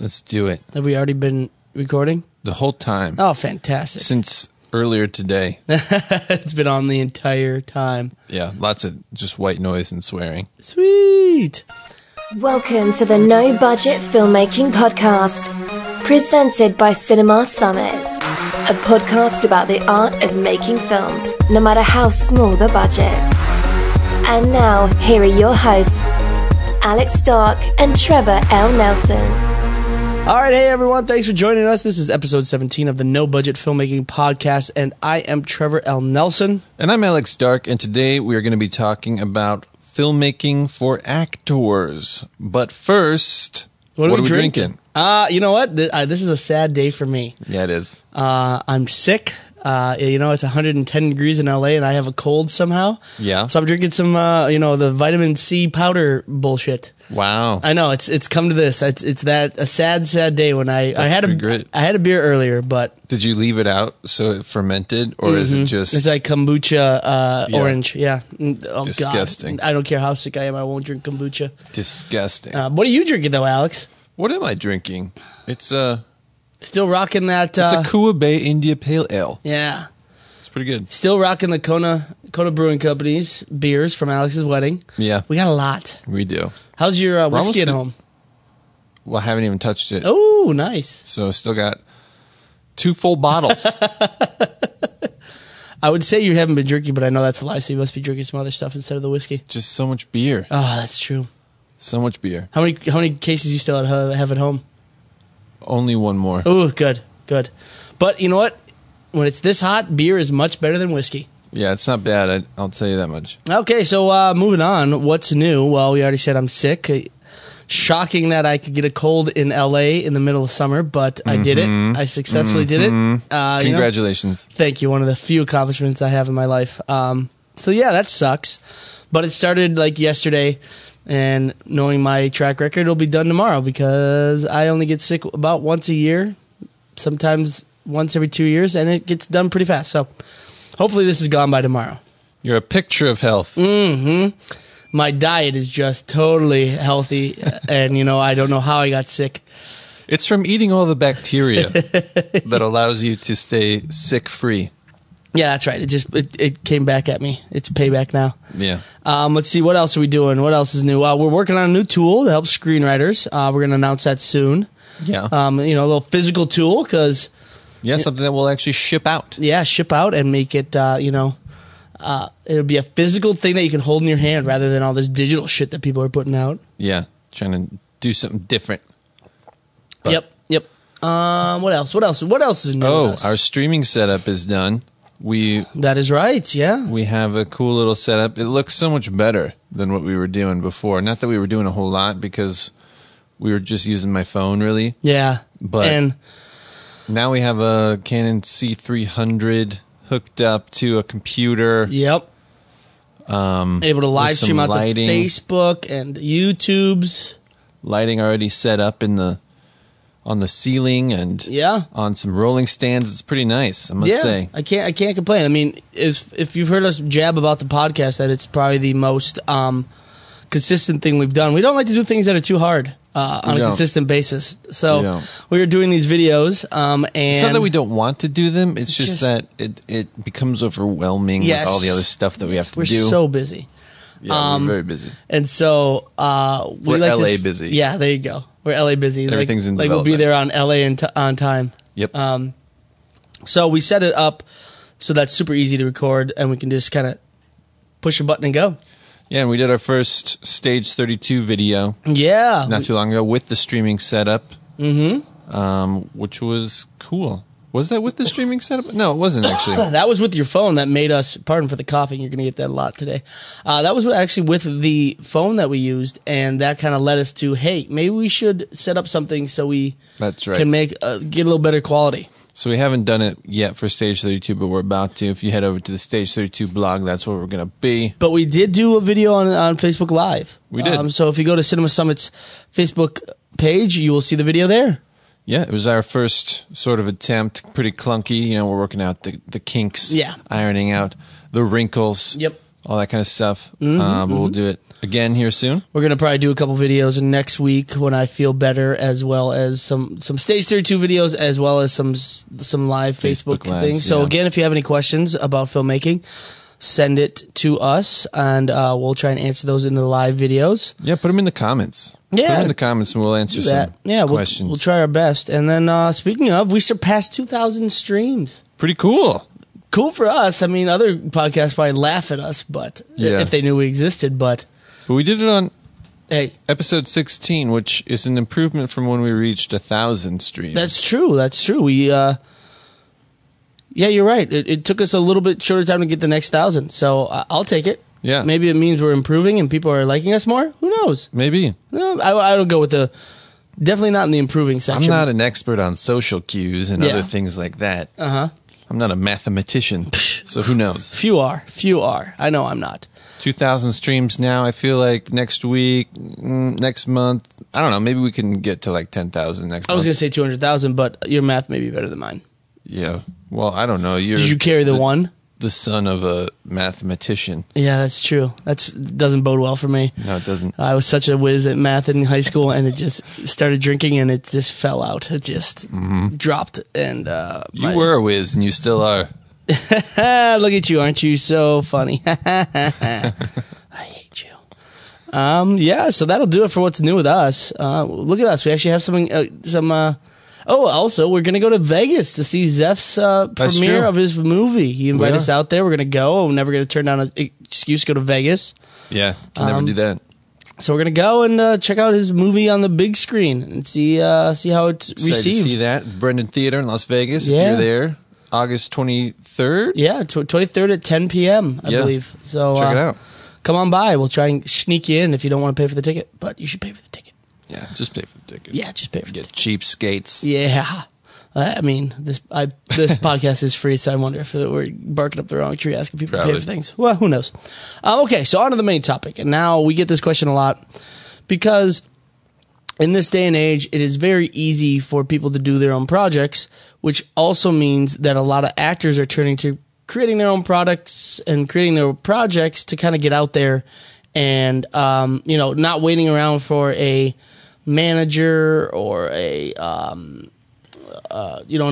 Let's do it. Have we already been recording? The whole time. Oh, fantastic. Since earlier today. It's been on the entire time. Yeah, lots of just white noise and swearing. Sweet. Welcome to the No Budget Filmmaking Podcast, presented by Cinema Summit, a podcast about the art of making films, no matter how small the budget. And now, here are your hosts, Alex Dark and Trevor L. Nelson. All right, hey everyone, thanks for joining us. This is episode 17 of the No Budget Filmmaking Podcast, and I am Trevor L. Nelson. And I'm Alex Dark, and today we are going to be talking about filmmaking for actors. But first, what are we drinking? You know what? This is a sad day for me. Yeah, it is. I'm sick. You know, it's 110 degrees in LA and I have a cold somehow. Yeah. So I'm drinking some, you know, the vitamin C powder bullshit. Wow. I know it's come to this. It's that a sad day when I had a beer earlier, but did you leave it out so it fermented, or is it just it's like kombucha orange? Yeah. Oh, disgusting. God. I don't care how sick I am. I won't drink kombucha. Disgusting. What are you drinking though, Alex? What am I drinking? It's still rocking that... it's a Coa Bay India Pale Ale. Yeah. It's pretty good. Still rocking the Kona Brewing Company's beers from Alex's wedding. Yeah. We got a lot. We do. How's your whiskey at home? Well, I haven't even touched it. Oh, nice. So still got two full bottles. I would say you haven't been drinking, but I know that's a lie, so you must be drinking some other stuff instead of the whiskey. Just so much beer. Oh, that's true. So much beer. How many cases you still have at home? Only one more. Oh, good. But you know what? When it's this hot, beer is much better than whiskey. Yeah, it's not bad. I'll tell you that much. Okay, so moving on. What's new? Well, we already said I'm sick. Shocking that I could get a cold in L.A. in the middle of summer, but I did it. I successfully did it. Congratulations. You know, thank you. One of the few accomplishments I have in my life. So, yeah, that sucks. But it started like yesterday. And knowing my track record, it'll be done tomorrow because I only get sick about once a year, sometimes once every 2 years, and it gets done pretty fast. So hopefully this is gone by tomorrow. You're a picture of health. My diet is just totally healthy, and, you know, I don't know how I got sick. It's from eating all the bacteria that allows you to stay sick-free. Yeah, that's right. It came back at me. It's payback now. Yeah. Let's see. What else are we doing? What else is new? We're working on a new tool to help screenwriters. We're going to announce that soon. Yeah. You know, a little physical tool because... Yeah, something that we'll actually ship out. Yeah, ship out and make it, you know... it'll be a physical thing that you can hold in your hand rather than all this digital shit that people are putting out. Yeah, trying to do something different. But. Yep. What else? What else is new? Oh, our streaming setup is done. That is right, yeah. We have a cool little setup. It looks so much better than what we were doing before. Not that we were doing a whole lot because we were just using my phone, really. Yeah. But now we have a Canon C300 hooked up to a computer. Yep. Able to live stream out lighting. To Facebook and YouTube's. Lighting already set up in the... on the ceiling and on some rolling stands. It's pretty nice, I must say. I can't complain. I mean, if you've heard us jab about the podcast, that it's probably the most consistent thing we've done. We don't like to do things that are too hard on a consistent basis. So we are doing these videos. And it's not that we don't want to do them. It's just that it becomes overwhelming with all the other stuff that we have to do. We're so busy. Yeah, we're very busy. And so we're like LA busy. Yeah, there you go. We're LA busy. Everything's in development. We'll be there on LA and on time. Yep. So we set it up so that's super easy to record, and we can just kind of push a button and go. Yeah, and we did our first Stage 32 video. Yeah, not too long ago with the streaming setup. Which was cool. Was that with the streaming setup? No, it wasn't actually. That was with your phone that made us, pardon for the coughing, you're going to get that a lot today. That was actually with the phone that we used, and that kind of led us to, hey, maybe we should set up something so we can make get a little better quality. So we haven't done it yet for Stage 32, but we're about to. If you head over to the Stage 32 blog, that's where we're going to be. But we did do a video on Facebook Live. We did. So if you go to Cinema Summit's Facebook page, you will see the video there. Yeah, it was our first sort of attempt, pretty clunky. You know, we're working out the kinks, ironing out the wrinkles. Yep. all that kind of stuff. But we'll do it again here soon. We're going to probably do a couple videos next week when I feel better, as well as some Stage 32 videos, as well as some live Facebook things. So again, if you have any questions about filmmaking, send it to us, and we'll try and answer those in the live videos. Yeah, put them in the comments. Yeah. Put them in the comments, and we'll answer some questions. We'll try our best. And then, speaking of, we surpassed 2,000 streams. Pretty cool. Cool for us. I mean, other podcasts probably laugh at us, but if they knew we existed. But we did it on episode 16, which is an improvement from when we reached 1,000 streams. That's true. That's true. We... yeah, you're right. It took us a little bit shorter time to get the next 1,000, so I'll take it. Yeah. Maybe it means we're improving and people are liking us more. Who knows? Maybe. No, I don't go with the... Definitely not in the improving section. I'm not an expert on social cues and other things like that. Uh-huh. I'm not a mathematician, so who knows? Few are. I know I'm not. 2,000 streams now. I feel like next week, next month, I don't know, maybe we can get to like 10,000 next month. I was going to say 200,000, but your math may be better than mine. Yeah. Well, I don't know. Did you carry the one? The son of a mathematician. Yeah, that's true. That doesn't bode well for me. No, it doesn't. I was such a whiz at math in high school, and it just started drinking, and it just fell out. It just dropped. And you were a whiz, and you still are. Look at you. Aren't you so funny? I hate you. So that'll do it for what's new with us. Look at us. We actually have something. Oh, also, we're going to go to Vegas to see Zeph's premiere of his movie. He invited us out there. We're going to go. We're never going to turn down an excuse to go to Vegas. Yeah, can never do that. So we're going to go and check out his movie on the big screen and see how it's received. See that. Brendan Theater in Las Vegas, if you're there. August 23rd? Yeah, 23rd at 10 p.m., I believe. So check it out. Come on by. We'll try and sneak you in if you don't want to pay for the ticket, but you should pay for the ticket. Yeah, just pay for the ticket. Yeah, just pay for the ticket. Cheap skates. Yeah. I mean, this podcast is free, so I wonder if we're barking up the wrong tree asking people to pay for things. Well, who knows? Okay, so on to the main topic. And now we get this question a lot because in this day and age, it is very easy for people to do their own projects, which also means that a lot of actors are turning to creating their own products and creating their own projects to kind of get out there and, not waiting around for a manager or a an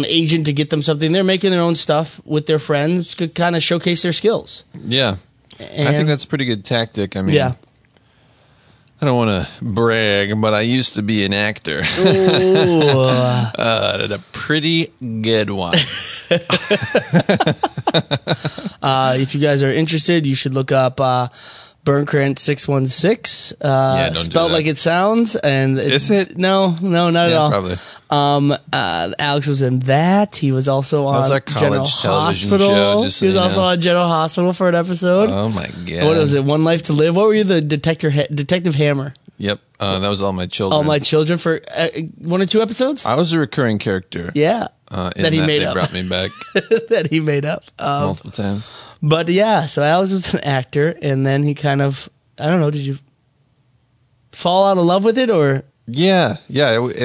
agent to get them something. They're making their own stuff with their friends to kind of showcase their skills. Yeah, and I think that's a pretty good tactic. I mean, I don't want to brag, but I used to be an actor. A pretty good one. If you guys are interested, you should look up Burncrant616, spelled like it sounds. And is it? No, not at all. Probably. Alex was in that. He was also on our college television show. He was also on General Hospital for an episode. Oh my god! What was it? One Life to Live. What were you? The Detective Hammer. Yep, that was All My Children. All My Children for one or two episodes. I was a recurring character. Yeah. That he made up. Brought me back. That he made up multiple times. But yeah, so Alex was an actor, and then he kind of, I don't know, did you fall out of love with it, or? Yeah.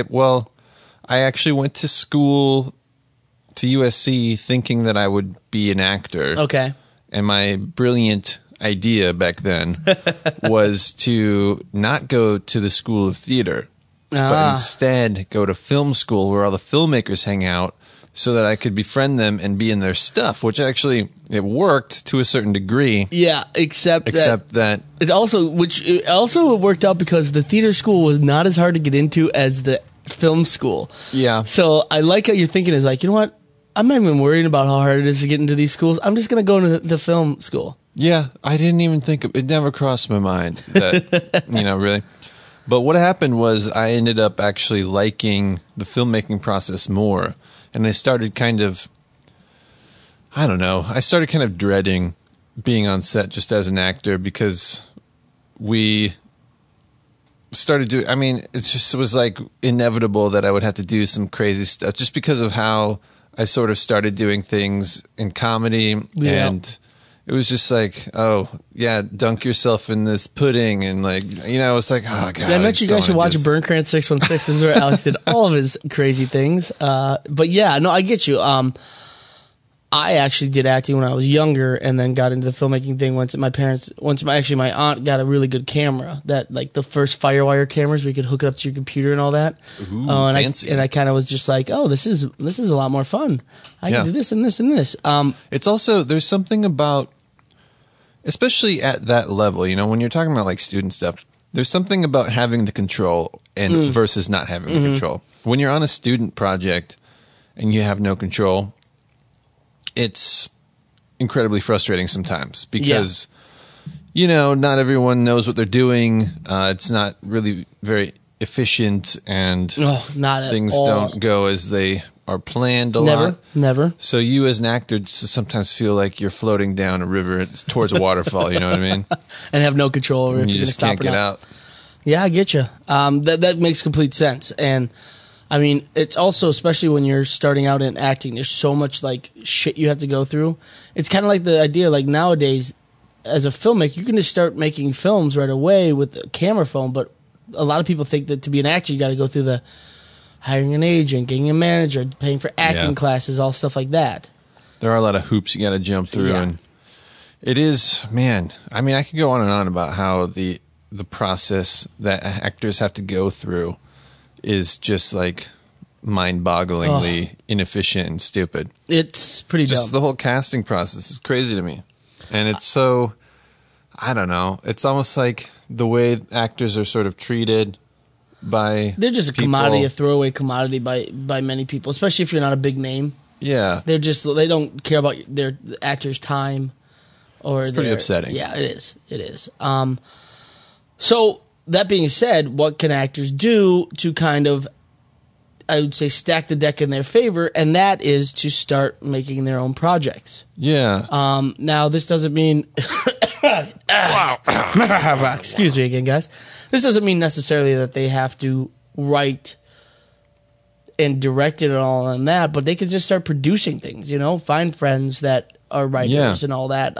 Well, I actually went to school to USC thinking that I would be an actor. Okay. And my brilliant idea back then was to not go to the School of Theater, but instead go to film school where all the filmmakers hang out, so that I could befriend them and be in their stuff, which actually it worked to a certain degree. Yeah, except that it also worked out because the theater school was not as hard to get into as the film school. Yeah. So I like how you're thinking is like, you know what? I'm not even worrying about how hard it is to get into these schools. I'm just going to go into the film school. Yeah, I didn't even think it never crossed my mind that really. But what happened was I ended up actually liking the filmmaking process more. And I started kind of dreading being on set just as an actor because we started doing, I mean, it just was like inevitable that I would have to do some crazy stuff just because of how I sort of started doing things in comedy. Yeah. And it was just like, oh, yeah, dunk yourself in this pudding. And like, it's like, oh, God. I bet you guys should watch Burncrant616. This is where Alex did all of his crazy things. But yeah, no, I get you. I actually did acting when I was younger, and then got into the filmmaking thing once my aunt got a really good camera, that like the first Firewire cameras, we could hook it up to your computer and all that. Ooh, and fancy. I kind of was just like, oh, this is a lot more fun. I can do this and this and this. It's also, there's something about, especially at that level, you know, when you're talking about like student stuff, there's something about having the control and versus not having the control. When you're on a student project and you have no control, it's incredibly frustrating sometimes because, you know, not everyone knows what they're doing. It's not really very efficient, and things don't go as they are planned a lot. Never. So you as an actor sometimes feel like you're floating down a river towards a waterfall, you know what I mean? And have no control over it. You just can't get out. Yeah, I get you. That makes complete sense. And I mean, it's also, especially when you're starting out in acting, there's so much like shit you have to go through. It's kind of like the idea, like nowadays, as a filmmaker, you can just start making films right away with a camera phone. But a lot of people think that to be an actor, you got to go through the hiring an agent, getting a manager, paying for acting classes, all stuff like that. There are a lot of hoops you got to jump through, and it is, man. I mean, I could go on and on about how the process that actors have to go through is just like mind-bogglingly inefficient and stupid. It's pretty dumb. Just the whole casting process is crazy to me. And it's so, I don't know, it's almost like the way actors are sort of treated by they're just people. A throwaway commodity by many people, especially if you're not a big name. Yeah. They're just, they don't care about their actor's time. It's pretty upsetting. Yeah, it is. It is. So, that being said, what can actors do to kind of, I would say, stack the deck in their favor? And that is to start making their own projects. Yeah. Now, this doesn't mean... Excuse me again, guys. This doesn't mean necessarily that they have to write and direct it and all on that, but they can just start producing things, you know? Find friends that... are writers and all that.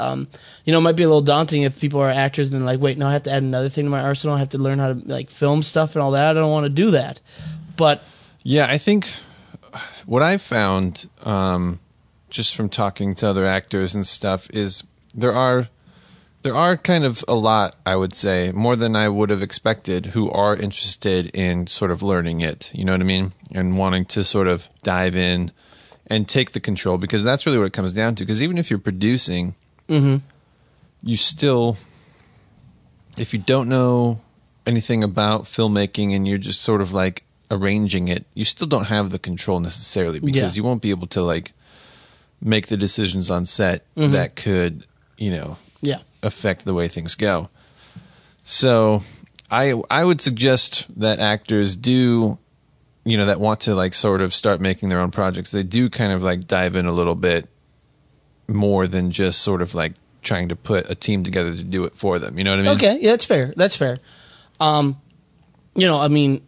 You know, it might be a little daunting if people are actors and like, wait, no, I have to add another thing to my arsenal. I have to learn how to like film stuff and all that. I don't want to do that. But yeah, I think what I found just from talking to other actors and stuff is there are kind of a lot, I would say, more than I would have expected, who are interested in sort of learning it. You know what I mean? And wanting to sort of dive in and take the control, because that's really what it comes down to. Because even if you're producing, you still, if you don't know anything about filmmaking and you're just sort of like arranging it, you still don't have the control necessarily, because you won't be able to like make the decisions on set that could, you know, affect the way things go. So I would suggest that actors do, you know, that want to like sort of start making their own projects, they do kind of like dive in a little bit more than just sort of like trying to put a team together to do it for them. You know what I mean? Okay. Yeah, that's fair. That's fair. You know, I mean,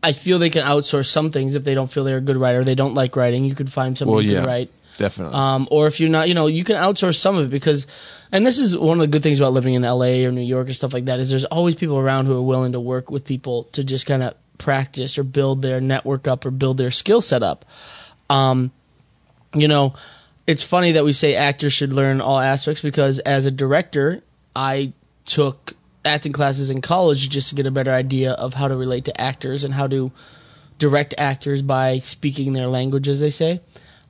I feel they can outsource some things if they don't feel they're a good writer, they don't like writing. You could find someone who can write. Definitely. Or if you're not, you know, you can outsource some of it, because, and this is one of the good things about living in LA or New York and stuff like that, is there's always people around who are willing to work with people to just kind of practice or build their network up or build their skill set up. You know, it's funny that we say actors should learn all aspects, because as a director, I took acting classes in college just to get a better idea of how to relate to actors and how to direct actors by speaking their language, as they say.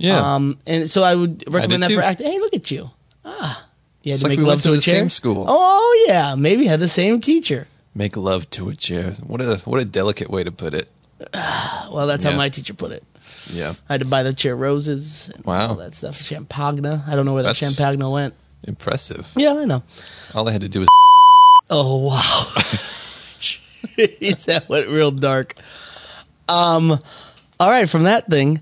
Yeah. And so I would recommend that for actors. Hey, look at you. You had to make love to a chair. Same school. Oh, yeah. Maybe had the same teacher. Make love to a chair. What a delicate way to put it. Well, that's how my teacher put it. Yeah. I had to buy the chair roses and all that stuff. Champagne. I don't know where that champagne went. Impressive. Yeah, I know. All I had to do was... Oh, wow. Jeez, that went real dark. All right, from that thing...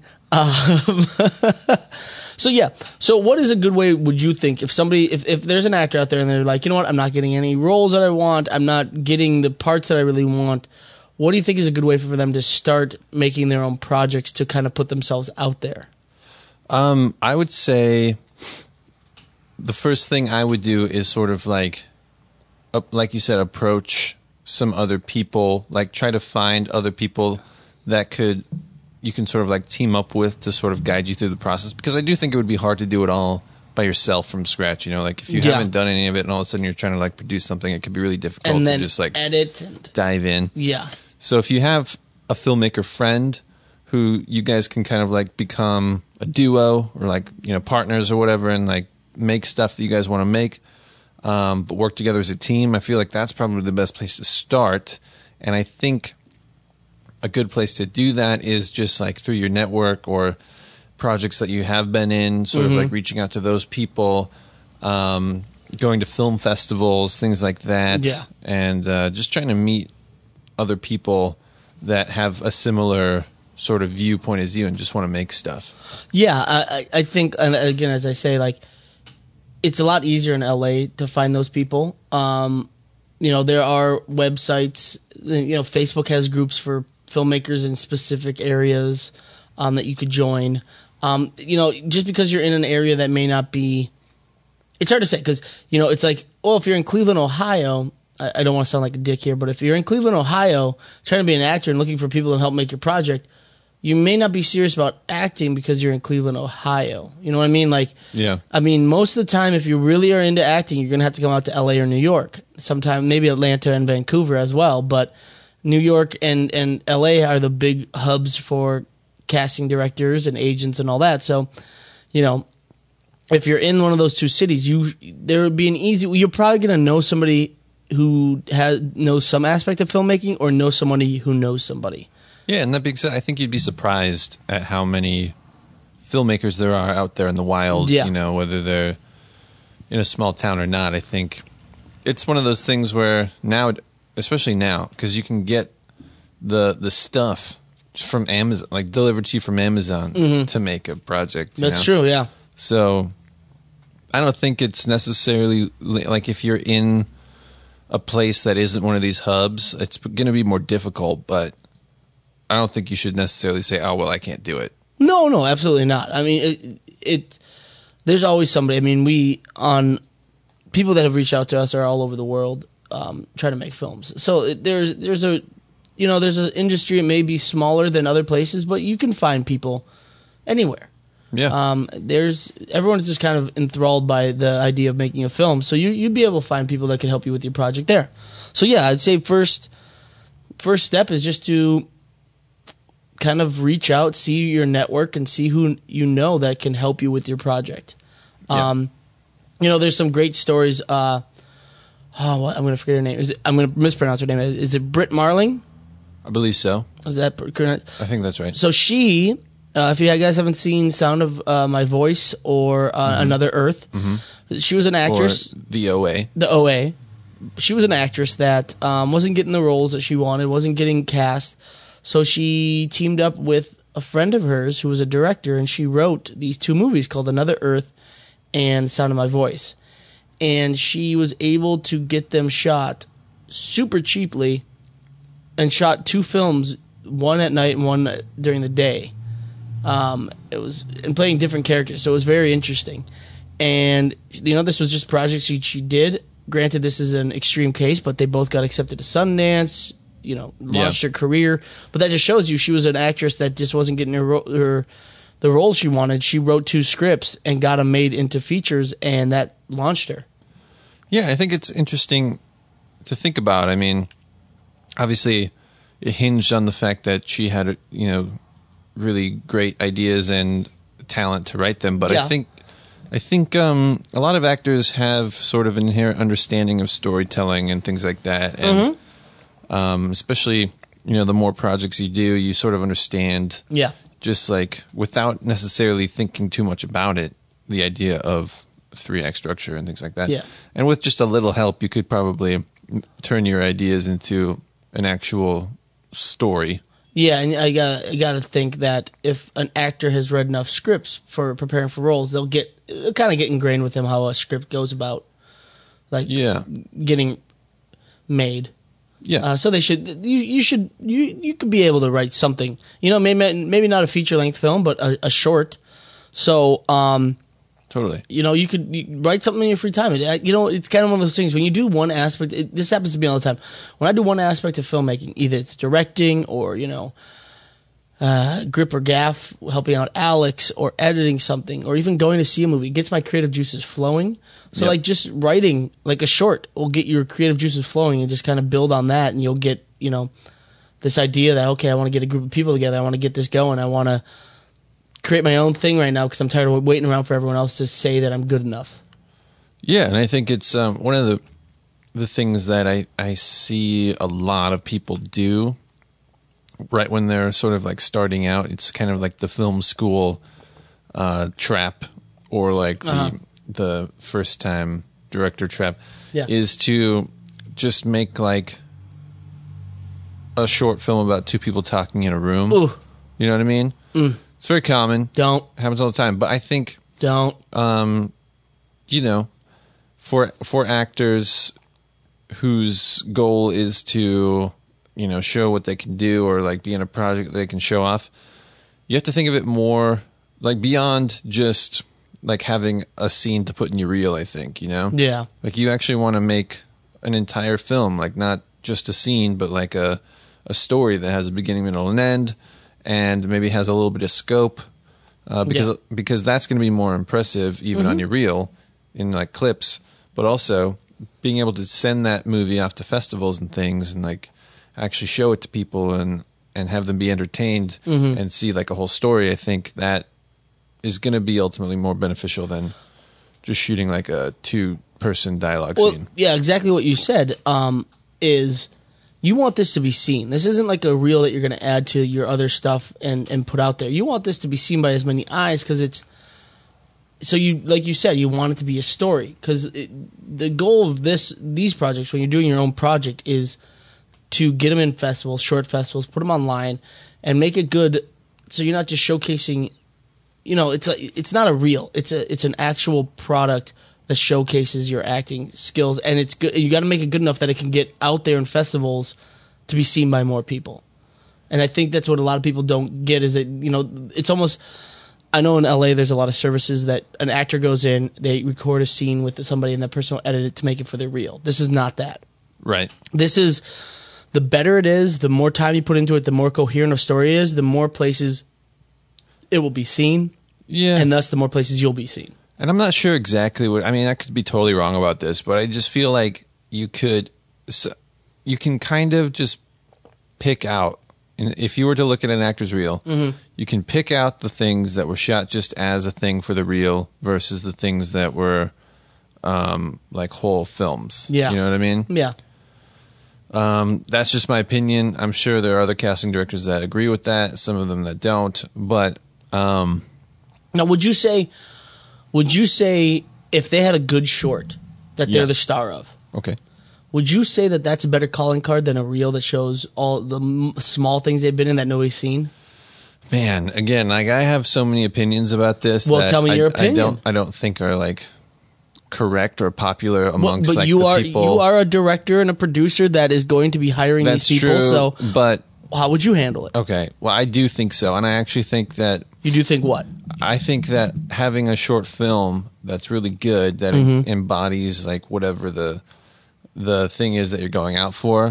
So yeah, so what is a good way, would you think, if somebody, if there's an actor out there and they're like, you know what, I'm not getting any roles that I want, I'm not getting the parts that I really want, what do you think is a good way for them to start making their own projects to kind of put themselves out there? I would say the first thing I would do is sort of like you said, approach some other people, like try to find other people that could... you can sort of like team up with to sort of guide you through the process? Because I do think it would be hard to do it all by yourself from scratch, you know, like if you haven't done any of it and all of a sudden you're trying to like produce something, it could be really difficult and then to just like edit and dive in. Yeah. So if you have a filmmaker friend who you guys can kind of like become a duo or like, you know, partners or whatever and like make stuff that you guys want to make, but work together as a team, I feel like that's probably the best place to start. And I think a good place to do that is just like through your network or projects that you have been in, sort of like reaching out to those people, going to film festivals, things like that. Yeah. And just trying to meet other people that have a similar sort of viewpoint as you and just want to make stuff. Yeah, I think, and again, as I say, like, it's a lot easier in LA to find those people. You know, there are websites, you know, Facebook has groups for filmmakers in specific areas that you could join. You know, just because you're in an area that may not be, it's hard to say because, you know, it's like, well, if you're in Cleveland, Ohio, I don't want to sound like a dick here, but if you're in Cleveland, Ohio, trying to be an actor and looking for people to help make your project, you may not be serious about acting because you're in Cleveland, Ohio. You know what I mean? Like, yeah. I mean, most of the time, if you really are into acting, you're going to have to come out to LA or New York. Sometimes maybe Atlanta and Vancouver as well, but New York and LA are the big hubs for casting directors and agents and all that. So, you know, if you're in one of those two cities, there would be an easy. You're probably going to know somebody who knows some aspect of filmmaking or know somebody who knows somebody. Yeah, and that being said, I think you'd be surprised at how many filmmakers there are out there in the wild, you know, whether they're in a small town or not. I think it's one of those things where now, especially now, because you can get the stuff from Amazon, like delivered to you from Amazon to make a project. That's true, yeah. So I don't think it's necessarily, like if you're in a place that isn't one of these hubs, it's going to be more difficult, but I don't think you should necessarily say, oh, well, I can't do it. No, absolutely not. I mean, there's always somebody. I mean, people that have reached out to us are all over the world trying to make films. So there's an industry. It may be smaller than other places, but you can find people anywhere. Yeah. Everyone's just kind of enthralled by the idea of making a film. So you'd be able to find people that can help you with your project there. So yeah, I'd say first step is just to kind of reach out, see your network, and see who you know that can help you with your project. Yeah. You know, there's some great stories. I'm going to forget her name. I'm going to mispronounce her name. Is it Britt Marling? I believe so. Is that correct? I think that's right. So she, if you guys haven't seen Sound of My Voice or Another Earth, she was an actress. Or The OA. The OA. She was an actress that wasn't getting the roles that she wanted, wasn't getting cast. So she teamed up with a friend of hers who was a director, and she wrote these two movies called Another Earth and Sound of My Voice. And she was able to get them shot super cheaply and shot two films, one at night and one during the day. And playing different characters, so it was very interesting. And, you know, this was just a project she did. Granted, this is an extreme case, but they both got accepted to Sundance. You know, launched her career, but that just shows you she was an actress that just wasn't getting the role she wanted. She wrote two scripts and got them made into features, and that launched her. Yeah, I think it's interesting to think about. I mean, obviously, it hinged on the fact that she had, you know, really great ideas and talent to write them. But I think a lot of actors have sort of an inherent understanding of storytelling and things like that, and. Especially, you know, the more projects you do, you sort of understand just like without necessarily thinking too much about it, the idea of 3-act structure and things like that. Yeah. And with just a little help, you could probably turn your ideas into an actual story. Yeah, and I gotta think that if an actor has read enough scripts for preparing for roles, it'll kind of get ingrained with them how a script goes about, like getting made. Yeah. So they should. You could be able to write something. You know, maybe not a feature length film, but a short. So totally. You know, you could write something in your free time. You know, it's kind of one of those things when you do one aspect. This happens to me all the time. When I do one aspect of filmmaking, either it's directing or, you know, grip or gaff, helping out Alex, or editing something, or even going to see a movie. It gets my creative juices flowing. So like just writing like a short will get your creative juices flowing, and just kind of build on that, and you'll get, you know, this idea that, okay, I want to get a group of people together. I want to get this going. I want to create my own thing right now because I'm tired of waiting around for everyone else to say that I'm good enough. Yeah, and I think it's one of the things that I see a lot of people do right when they're sort of like starting out. It's kind of like the film school trap, or like the first time director trap, is to just make like a short film about two people talking in a room. Ooh. You know what I mean? Mm. It's very common. It happens all the time. But I think you know, for actors whose goal is to, you know, show what they can do, or like be in a project they can show off, you have to think of it more like beyond just like having a scene to put in your reel, I think, you know? Yeah. Like you actually want to make an entire film, like not just a scene, but like a story that has a beginning, middle, and end, and maybe has a little bit of scope, because that's going to be more impressive even on your reel in like clips, but also being able to send that movie off to festivals and things, and like actually show it to people and have them be entertained and see like a whole story. I think that is going to be ultimately more beneficial than just shooting like a two-person dialogue scene. Yeah, exactly what you said is you want this to be seen. This isn't like a reel that you're going to add to your other stuff and put out there. You want this to be seen by as many eyes, because it's so you, like you said, you want it to be a story, because the goal of these projects when you're doing your own project is to get them in festivals, short festivals, put them online, and make it good. So you're not just showcasing, you know, it's not a reel. It's an actual product that showcases your acting skills, and it's good. You got to make it good enough that it can get out there in festivals to be seen by more people. And I think that's what a lot of people don't get, is that, you know, it's almost, I know in LA there's a lot of services that an actor goes in, they record a scene with somebody, and that person will edit it to make it for their reel. This is not that. Right. This is, the better it is, the more time you put into it, the more coherent a story is, the more places it will be seen. Yeah. And thus the more places you'll be seen. And I'm not sure exactly what, I mean, I could be totally wrong about this, but I just feel like you can kind of just pick out, and if you were to look at an actor's reel, you can pick out the things that were shot just as a thing for the reel versus the things that were like whole films. Yeah. You know what I mean? Yeah. That's just my opinion. I'm sure there are other casting directors that agree with that, some of them that don't, but now would you say if they had a good short that they're the star of, okay, would you say that that's a better calling card than a reel that shows all the small things they've been in that nobody's seen? Man, again, like I have so many opinions about this. Well, tell me your opinion. I don't think are like correct or popular amongst but like you the are, people. You are a director and a producer that is going to be hiring these people. That's true, so but how would you handle it? Okay, well, I do think so, and I actually think that... You do think what? I think that having a short film that's really good, that embodies like whatever the thing is that you're going out for,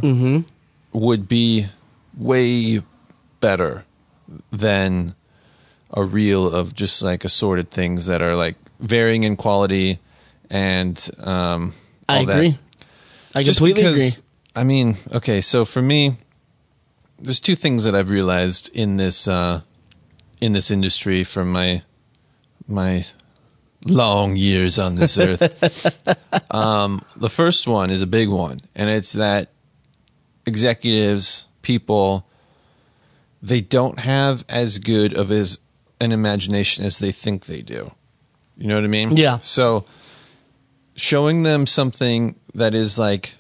would be way better than a reel of just like assorted things that are like varying in quality. And I agree. I completely agree. I mean, okay, so for me, there's two things that I've realized in this industry from my long years on this earth. The first one is a big one, and it's that executives, people, they don't have as good of an imagination as they think they do. You know what I mean? Yeah. So showing them something that is like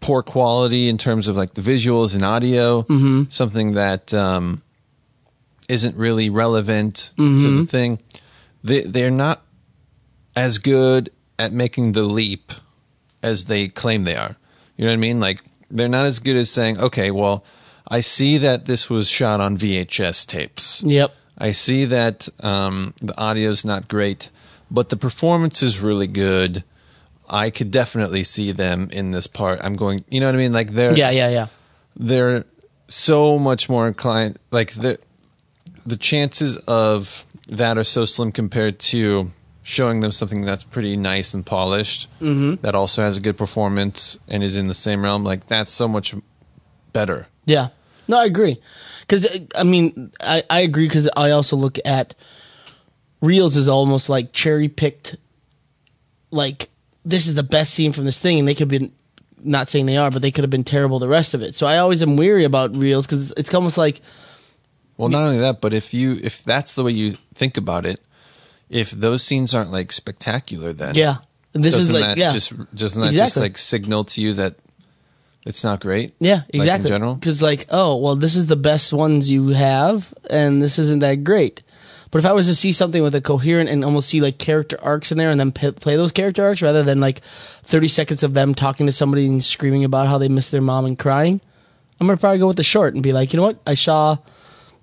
poor quality in terms of like the visuals and audio, something that isn't really relevant to the thing, they're not as good at making the leap as they claim they are. You know what I mean? Like they're not as good as saying, okay, well, I see that this was shot on VHS tapes. Yep. I see that the audio's not great, but the performance is really good. I could definitely see them in this part. I'm going, you know what I mean? Like they're so much more inclined, like the chances of that are so slim compared to showing them something that's pretty nice and polished, mm-hmm. that also has a good performance and is in the same realm. Like, that's so much better. Yeah. No, I agree. Because, I mean, I agree because I also look at Reels is almost like cherry-picked, like, this is the best scene from this thing, and they could be, not saying they are, but they could have been terrible the rest of it. So I always am weary about Reels because it's almost like... Well, not only that, but if that's the way you think about it, if those scenes aren't, like, spectacular, then... Yeah. This is like, yeah. Doesn't that just, like, signal to you that it's not great? Yeah, exactly. Like, in general? Because, like, oh, well, this is the best ones you have, and this isn't that great. But if I was to see something with a coherent and almost see, like, character arcs in there and then play those character arcs rather than, like, 30 seconds of them talking to somebody and screaming about how they miss their mom and crying, I'm going to probably go with the short and be like, you know what? I saw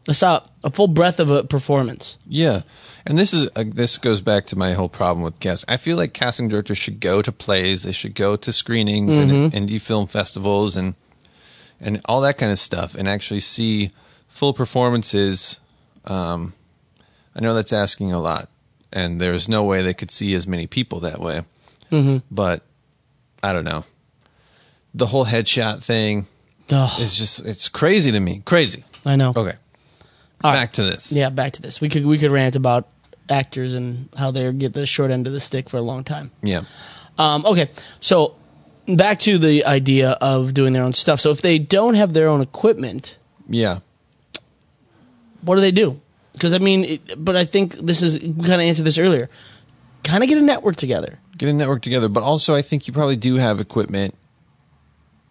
a full breadth of a performance. Yeah. And this goes back to my whole problem with casting. I feel like casting directors should go to plays, they should go to screenings, mm-hmm. and indie film festivals and all that kind of stuff, and actually see full performances. I know that's asking a lot, and there's no way they could see as many people that way. Mm-hmm. But I don't know. The whole headshot thing is just—it's crazy to me. Crazy. I know. Okay. All right, back to this. Yeah, back to this. We could rant about actors and how they get the short end of the stick for a long time. Yeah. Okay, so back to the idea of doing their own stuff. So if they don't have their own equipment, yeah, what do they do? Because I mean, but I think this is, we kind of answered this earlier. Kind of get a network together. But also I think you probably do have equipment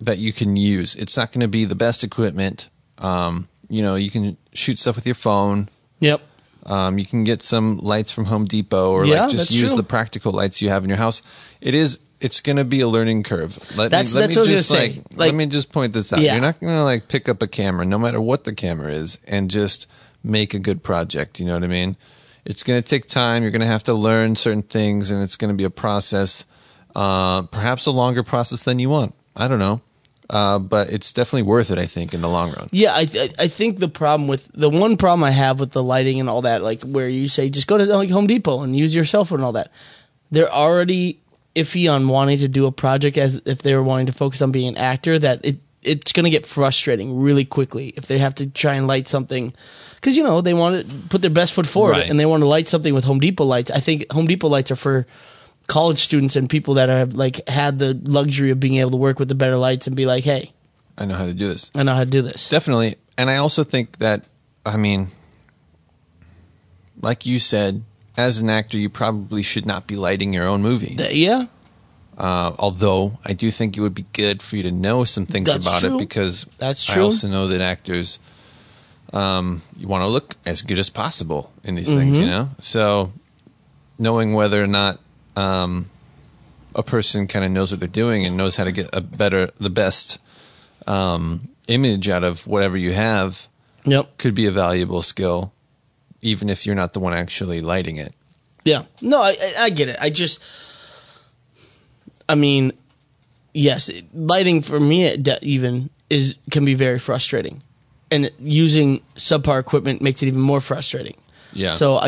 that you can use. It's not going to be the best equipment. You know, you can shoot stuff with your phone. Yep. You can get some lights from Home Depot or like just use the practical lights you have in your house. It's going to be a learning curve. Let me just point this out. Yeah. You're not going to like pick up a camera, no matter what the camera is, and just make a good project. You know what I mean? It's going to take time. You're going to have to learn certain things, and it's going to be a process, perhaps a longer process than you want. I don't know. But it's definitely worth it, I think, in the long run. Yeah, I think the one problem I have with the lighting and all that, like where you say just go to like Home Depot and use your cell phone and all that, they're already iffy on wanting to do a project as if they were wanting to focus on being an actor. That it's going to get frustrating really quickly if they have to try and light something because you know they want to put their best foot forward, right. And they want to light something with Home Depot lights. I think Home Depot lights are for college students and people that have like had the luxury of being able to work with the better lights and be like, hey, I know how to do this. Definitely. And I also think that, I mean, like you said, as an actor, you probably should not be lighting your own movie. Yeah. Although I do think it would be good for you to know some things about it because that's true. I also know that actors, you want to look as good as possible in these mm-hmm. things, you know? So knowing whether or not, a person kind of knows what they're doing and knows how to get the best image out of whatever you have. Yep. Could be a valuable skill, even if you're not the one actually lighting it. Yeah. No, I get it. I mean, yes, lighting for me can be very frustrating, and using subpar equipment makes it even more frustrating. Yeah. So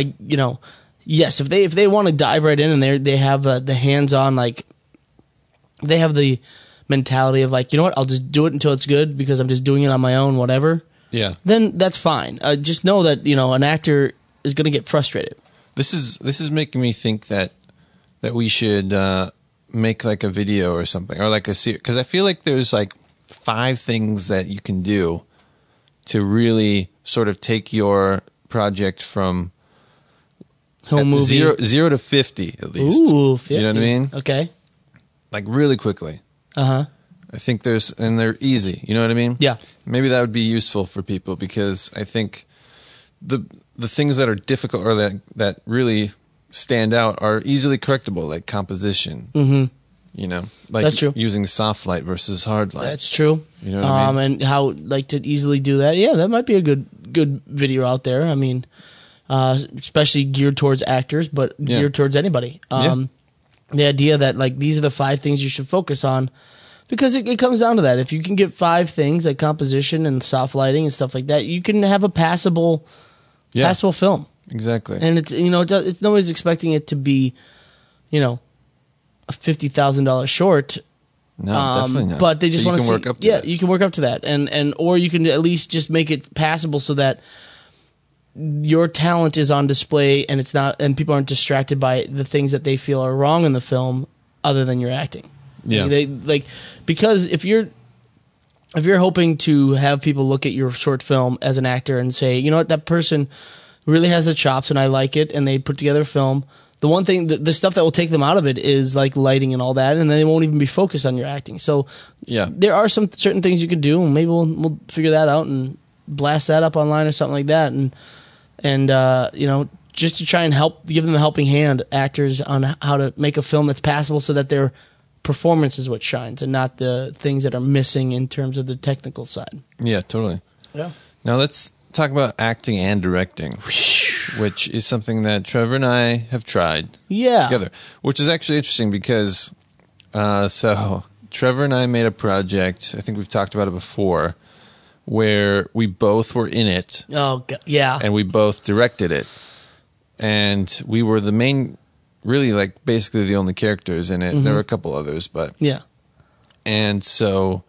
yes, if they want to dive right in and they have the hands-on, like, they have the mentality of like, you know what, I'll just do it until it's good because I'm just doing it on my own, whatever. Yeah. Then that's fine. Just know that, you know, an actor is going to get frustrated. This is making me think that we should make like a video or something or like a series, because I feel like there's like 5 things that you can do to really sort of take your project from home movie. 0 to 50 at least. Ooh, 50. You know what I mean? Okay. Like really quickly. Uh-huh. I think they're easy. You know what I mean? Yeah. Maybe that would be useful for people because I think the things that are difficult or that really stand out are easily correctable, like composition. Mm-hmm. You know? Like that's true. Using soft light versus hard light. That's true. You know what I mean? And how like to easily do that. Yeah, that might be a good video out there. I mean... especially geared towards actors, but geared towards anybody. The idea that like these are the 5 things you should focus on Because it comes down to that. If you can get five things like composition and soft lighting and stuff like that, you can have a passable film. Exactly. And it's, you know, it's nobody's expecting it to be, you know, a $50,000 short. No, definitely not. But they just want to work up to that. Yeah, you can work up to that, and or you can at least just make it passable so that your talent is on display and it's not, and people aren't distracted by the things that they feel are wrong in the film, other than your acting. Yeah, because if you're hoping to have people look at your short film as an actor and say, you know what, that person really has the chops and I like it, and they put together a film. The one thing, the stuff that will take them out of it is like lighting and all that, and then they won't even be focused on your acting. So yeah, there are some certain things you can do, and maybe we'll figure that out and blast that up online or something like that, and you know, just to try and help give them the helping hand, actors, on how to make a film that's passable so that their performance is what shines and not the things that are missing in terms of the technical side. Yeah, totally. Yeah. Now let's talk about acting and directing, which is something that Trevor and I have tried together, which is actually interesting because so Trevor and I made a project, I think we've talked about it before, where we both were in it. Oh, God. Yeah. And we both directed it. And we were the main, really, like, basically the only characters in it. Mm-hmm. There were a couple others, but... Yeah. And so...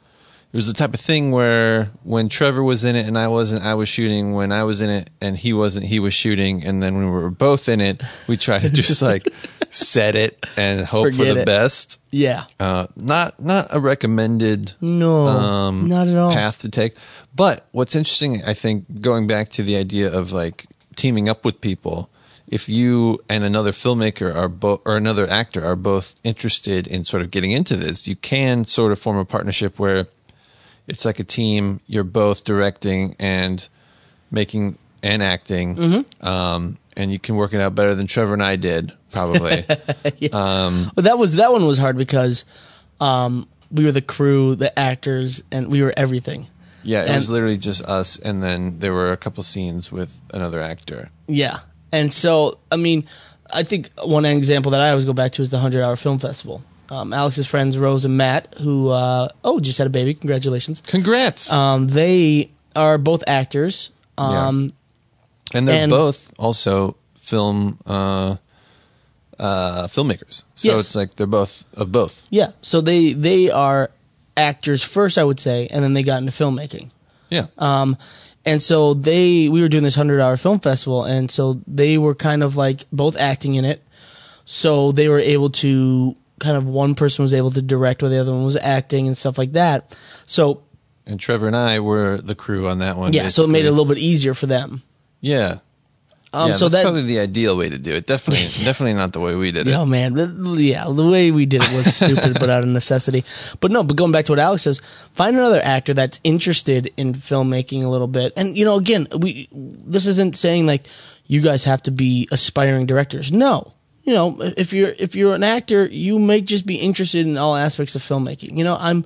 It was the type of thing where when Trevor was in it and I wasn't, I was shooting. When I was in it and he wasn't, he was shooting. And then when we were both in it, we tried to just like set it and hope for the best. Yeah. Not a recommended not at all path to take. But what's interesting, I think, going back to the idea of like teaming up with people, if you and another filmmaker are or another actor are both interested in sort of getting into this, you can sort of form a partnership where it's like a team. You're both directing and making and acting, and you can work it out better than Trevor and I did, probably. Yeah. But that one was hard because we were the crew, the actors, and we were everything. Yeah, it was literally just us, and then there were a couple scenes with another actor. Yeah, and so I mean, I think one example that I always go back to is the 100-Hour Film Festival. Alex's friends Rose and Matt, who just had a baby. Congratulations! Congrats! They are both actors, and they're both also filmmakers. So yes. It's like they're both of both. Yeah. So they are actors first, I would say, and then they got into filmmaking. Yeah. And so we were doing this 100-Hour Film Festival, and so they were kind of like both acting in it. So they were able to. Kind of one person was able to direct while the other one was acting and stuff like that. So, and Trevor and I were the crew on that one. Yeah, basically. So it made it a little bit easier for them. Yeah, so that's probably the ideal way to do it. Definitely not the way we did it. Oh man, the way we did it was stupid, but out of necessity. But going back to what Alex says, find another actor that's interested in filmmaking a little bit. And you know, again, this isn't saying like you guys have to be aspiring directors. No. You know, if you're an actor, you may just be interested in all aspects of filmmaking. You know, I'm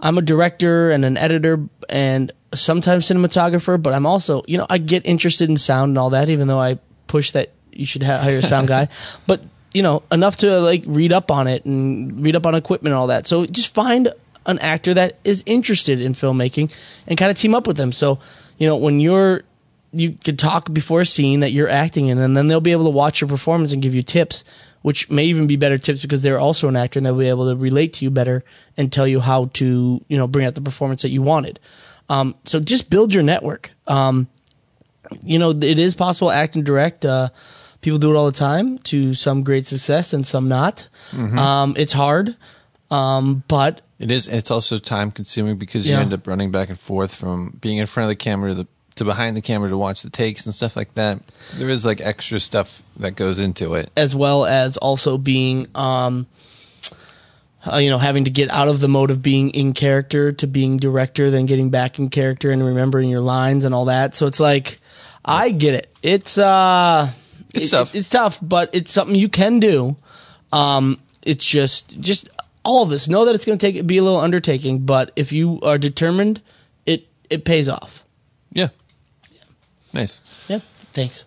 a director and an editor and sometimes cinematographer, but I'm also, you know, I get interested in sound and all that, even though I push that you should hire a sound guy. But, you know, enough to like read up on it and read up on equipment and all that. So just find an actor that is interested in filmmaking and kind of team up with them. So, you know, when you could talk before a scene that you're acting in, and then they'll be able to watch your performance and give you tips, which may even be better tips because they're also an actor and they'll be able to relate to you better and tell you how to, you know, bring out the performance that you wanted. So just build your network. You know, it is possible to act and direct. People do it all the time to some great success and some not. Mm-hmm. It's hard, but it is. It's also time consuming because you end up running back and forth from being in front of the camera to behind the camera to watch the takes and stuff like that. There is like extra stuff that goes into it. As well as also being, you know, having to get out of the mode of being in character to being director, then getting back in character and remembering your lines and all that. So it's like, I get it. It's tough. It's tough, but it's something you can do. It's just all of this. Know that it's going to be a little undertaking, but if you are determined, it pays off. Yeah. Nice. Yep. Thanks.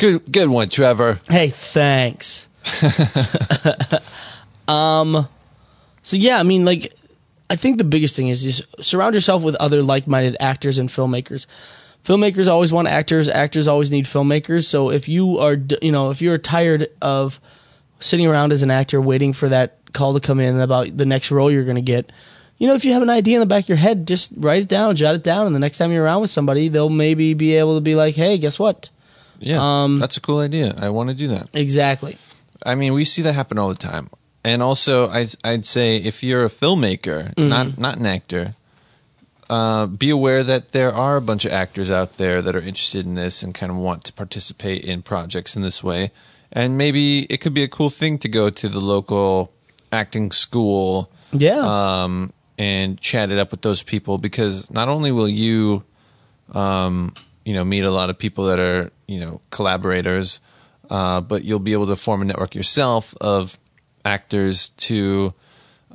Good one, Trevor. Hey, thanks. So yeah, I mean, like, I think the biggest thing is just surround yourself with other like-minded actors and filmmakers. Filmmakers always want actors. Actors always need filmmakers. So if you are, you know, if you're tired of sitting around as an actor waiting for that call to come in about the next role you're going to get, you know, if you have an idea in the back of your head, just write it down, jot it down, and the next time you're around with somebody, they'll maybe be able to be like, hey, guess what? Yeah, that's a cool idea. I want to do that. Exactly. I mean, we see that happen all the time. And also, I'd say if you're a filmmaker, mm-hmm. not an actor, be aware that there are a bunch of actors out there that are interested in this and kind of want to participate in projects in this way. And maybe it could be a cool thing to go to the local acting school, and chat it up with those people, because not only will you, meet a lot of people that are, collaborators, but you'll be able to form a network yourself of actors to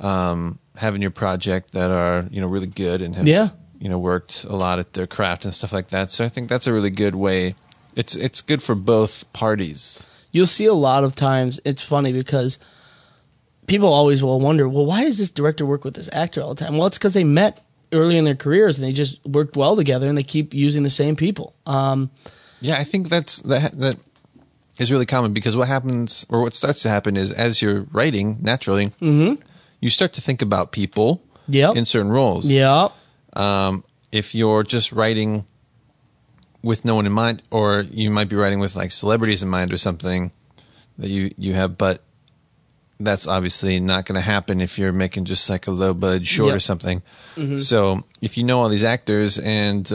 have in your project that are, really good and have, worked a lot at their craft and stuff like that. So I think that's a really good way. It's good for both parties. You'll see a lot of times, it's funny because people always will wonder, well, why does this director work with this actor all the time? Well, it's because they met early in their careers and they just worked well together and they keep using the same people. I think that is really common, because what happens, or what starts to happen, is as you're writing naturally, mm-hmm. you start to think about people in certain roles. Yeah. If you're just writing with no one in mind, or you might be writing with like celebrities in mind or something that you have, but that's obviously not going to happen if you're making just like a low budget short or something. Mm-hmm. So if you know all these actors and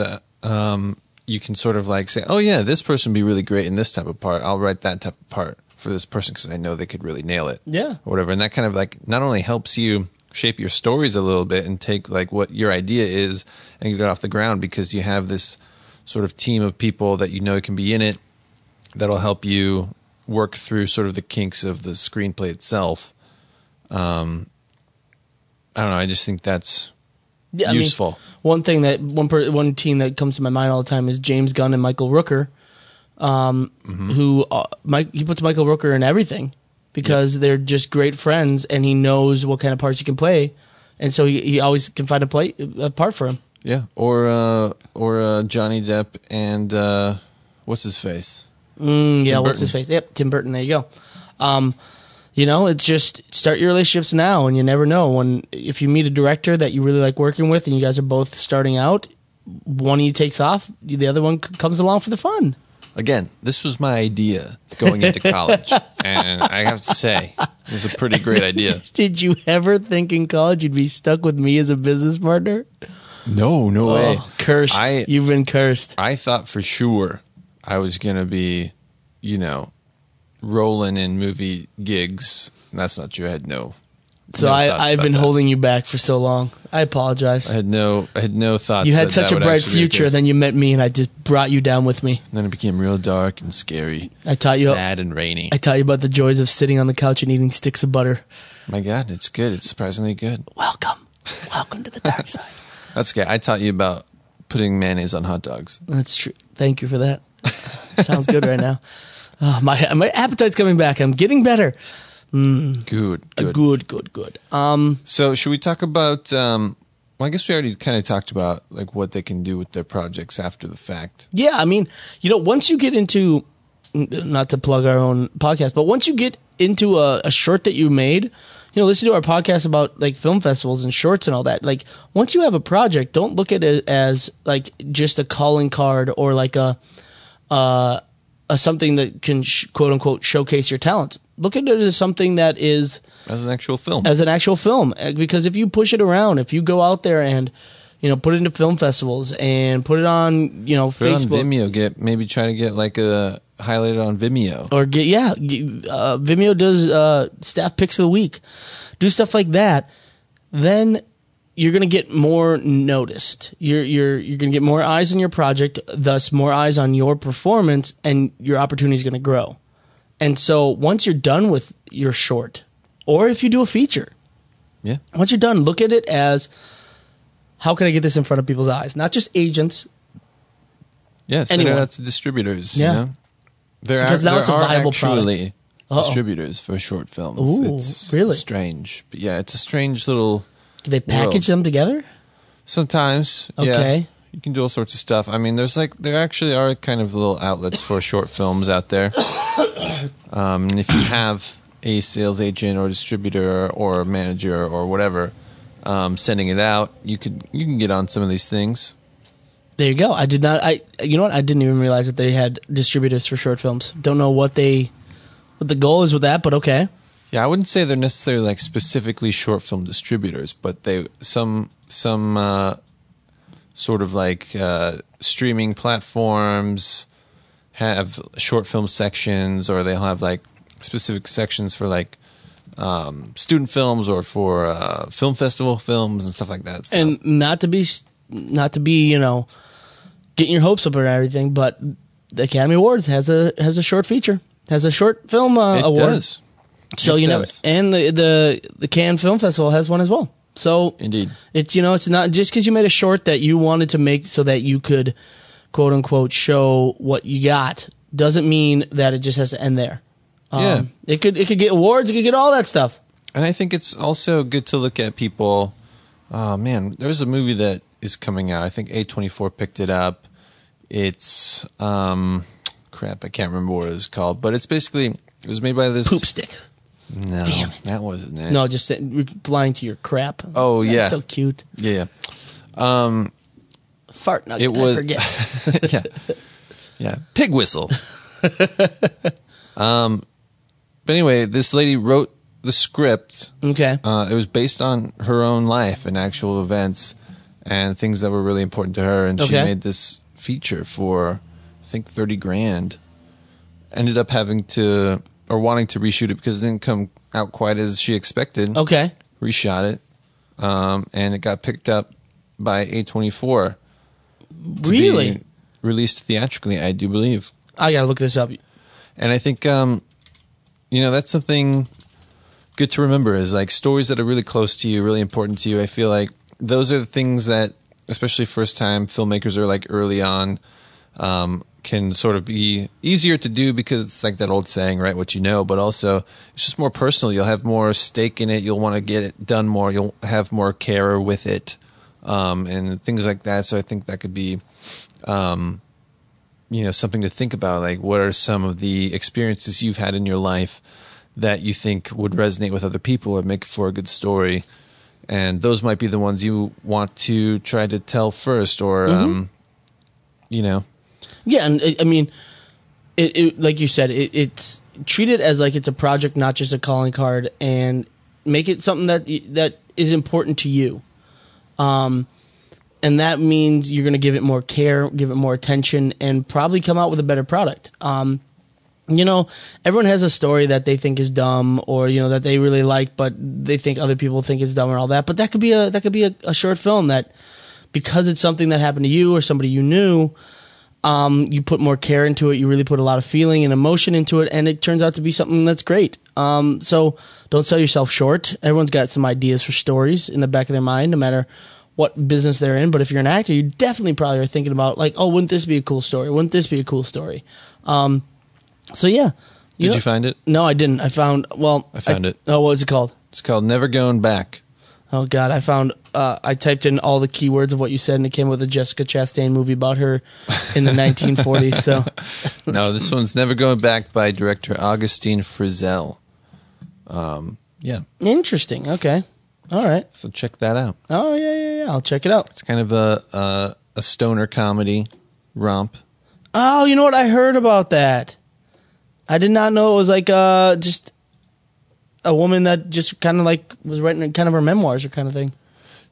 you can sort of like say, oh yeah, this person would be really great in this type of part. I'll write that type of part for this person because I know they could really nail it. Yeah. Or whatever. And that kind of like not only helps you shape your stories a little bit and take like what your idea is and get it off the ground, because you have this sort of team of people that can be in it that'll help you work through sort of the kinks of the screenplay itself. I don't know. I just think that's useful. One thing that one team that comes to my mind all the time is James Gunn and Michael Rooker, he puts Michael Rooker in everything because they're just great friends, and he knows what kind of parts he can play, and so he always can find a part for him. Yeah, or Johnny Depp and what's his face? What's his face? Yep, Tim Burton. There you go. It's just start your relationships now, and you never know when, if you meet a director that you really like working with, and you guys are both starting out, one of you takes off, the other one comes along for the fun. Again, this was my idea going into college, and I have to say, it was a pretty great idea. Did you ever think in college you'd be stuck with me as a business partner? No way. Cursed. You've been cursed. I thought for sure I was going to be, rolling in movie gigs. That's not true. I had no. So no I've been holding you back for so long. I apologize. I had no thoughts. You had such a bright future, then you met me, and I just brought you down with me. And then it became real dark and scary. I taught you sad and rainy. I taught you about the joys of sitting on the couch and eating sticks of butter. My God, it's good. It's surprisingly good. Welcome to the dark side. That's good. I taught you about putting mayonnaise on hot dogs. That's true. Thank you for that. Sounds good right now. Oh, my appetite's coming back. I'm getting better. Good. So should we talk about? I guess we already kind of talked about like what they can do with their projects after the fact. Yeah, I mean, once you get into, not to plug our own podcast, but once you get into a short that you made, listen to our podcast about like film festivals and shorts and all that. Like once you have a project, don't look at it as like just a calling card or like something that can quote unquote showcase your talents. Look at it as something that is as an actual film, because if you push it around, if you go out there and put it into film festivals and put it on Facebook, on Vimeo, try to get like a highlighted on Vimeo, or Vimeo does staff picks of the week, do stuff like that, then you're going to get more noticed. You're going to get more eyes on your project, thus more eyes on your performance, and your opportunity is going to grow. And so once you're done with your short, or if you do a feature, once you're done, look at it as, how can I get this in front of people's eyes? Not just agents. Yes, send it out to distributors. Yeah. There are viable actually distributors for short films. Ooh, it's really strange. But yeah, it's a strange little Do they package them together? Sometimes. Okay. Yeah. You can do all sorts of stuff. I mean, there's like, there actually are kind of little outlets for short films out there. And if you have a sales agent or distributor or manager or whatever sending it out, you can get on some of these things. There you go. You know what? I didn't even realize that they had distributors for short films. Don't know what the goal is with that, but okay. Yeah, I wouldn't say they're necessarily like specifically short film distributors, but they some sort of like streaming platforms have short film sections, or they'll have like specific sections for like student films or for film festival films and stuff like that. So. And not to be, you know, getting your hopes up or everything, but the Academy Awards has a short feature, has a short film award. It does. So it does. Know, and the Cannes Film Festival has one as well. So indeed, it's, you know, it's not just because you made a short that you wanted to make so that you could, quote unquote, show what you got, doesn't mean that it just has to end there. Yeah, it could get awards, it could get all that stuff. And I think it's also good to look at people. Oh man, there's a movie that is coming out. I think A24 picked it up. It's crap, I can't remember what it was called, but it's basically, it was made by this Poop Stick. No, damn it, that wasn't it. No, just replying to your crap. Oh yeah, that's so cute. Yeah, fart nugget. It was. I forget. yeah, pig whistle. But anyway, this lady wrote the script. Okay, it was based on her own life and actual events and things that were really important to her, and she made this feature for, I think, $30,000. Ended up having to, or wanting to reshoot it because it didn't come out quite as she expected. Okay. Reshot it. And it got picked up by A24. Really? To be released theatrically, I do believe. I got to look this up. And I think, you know, that's something good to remember, is like stories that are really close to you, really important to you. I feel like those are the things that, especially first-time filmmakers or like early on, can sort of be easier to do, because it's like that old saying, right? What you know, but also it's just more personal. You'll have more stake in it. You'll want to get it done more. You'll have more care with it, and things like that. So I think that could be, you know, something to think about. Like, what are some of the experiences you've had in your life that you think would resonate with other people or make for a good story? And those might be the ones you want to try to tell first, or, you know. Yeah, and I mean, it like you said, it's treat it as like it's a project, not just a calling card, and make it something that is important to you. And that means you're going to give it more care, give it more attention, and probably come out with a better product. You know, everyone has a story that they think is dumb, or, you know, that they really like, but they think other people think is dumb and all that. But that could be a short film that, because it's something that happened to you or somebody you knew, you put more care into it. You really put a lot of feeling and emotion into it, and it turns out to be something that's great. So don't sell yourself short. Everyone's got some ideas for stories in the back of their mind, no matter what business they're in. But if you're an actor, you definitely probably are thinking about like, oh, wouldn't this be a cool story? Wouldn't this be a cool story? So yeah. Did you find it? No, I didn't. I found it. Oh, what was it called? It's called Never Going Back. Oh God, I found. I typed in all the keywords of what you said, and it came with a Jessica Chastain movie about her in the 1940s. So no, this one's Never Going Back by director Augustine Frizzell. Yeah. Interesting. Okay. All right. So check that out. Oh yeah. I'll check it out. It's kind of a stoner comedy romp. Oh, you know what? I heard about that. I did not know it was like just a woman that just kind of like was writing kind of her memoirs or kind of thing.